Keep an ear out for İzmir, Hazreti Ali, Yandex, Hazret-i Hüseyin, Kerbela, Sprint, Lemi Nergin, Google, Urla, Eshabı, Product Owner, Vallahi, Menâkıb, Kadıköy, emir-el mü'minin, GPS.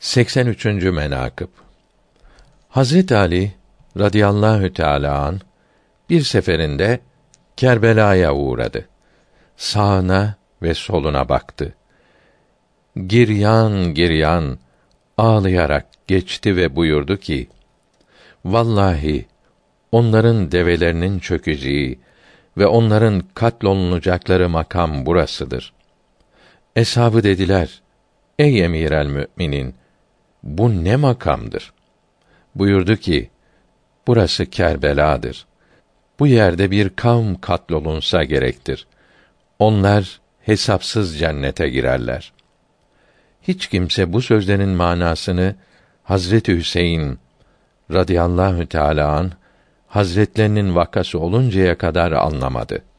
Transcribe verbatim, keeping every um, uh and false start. seksen üçüncü menâkıb. Hazreti Ali radıyallahu teâlâ an bir seferinde Kerbela'ya uğradı. Sağına ve soluna baktı. Giryan giryan ağlayarak geçti ve buyurdu ki: "Vallahi onların develerinin çökeceği ve onların katlolunacakları makam burasıdır." Eshabı dediler: "Ey emir-el mü'minin, bu ne makamdır?" Buyurdu ki: "Burası Kerbela'dır. Bu yerde bir kavm katlolunsa gerektir. Onlar hesapsız cennete girerler." Hiç kimse bu sözlerin manasını Hazret-i Hüseyin radıyallahu teâlâ anh hazretlerinin vakası oluncaya kadar anlamadı.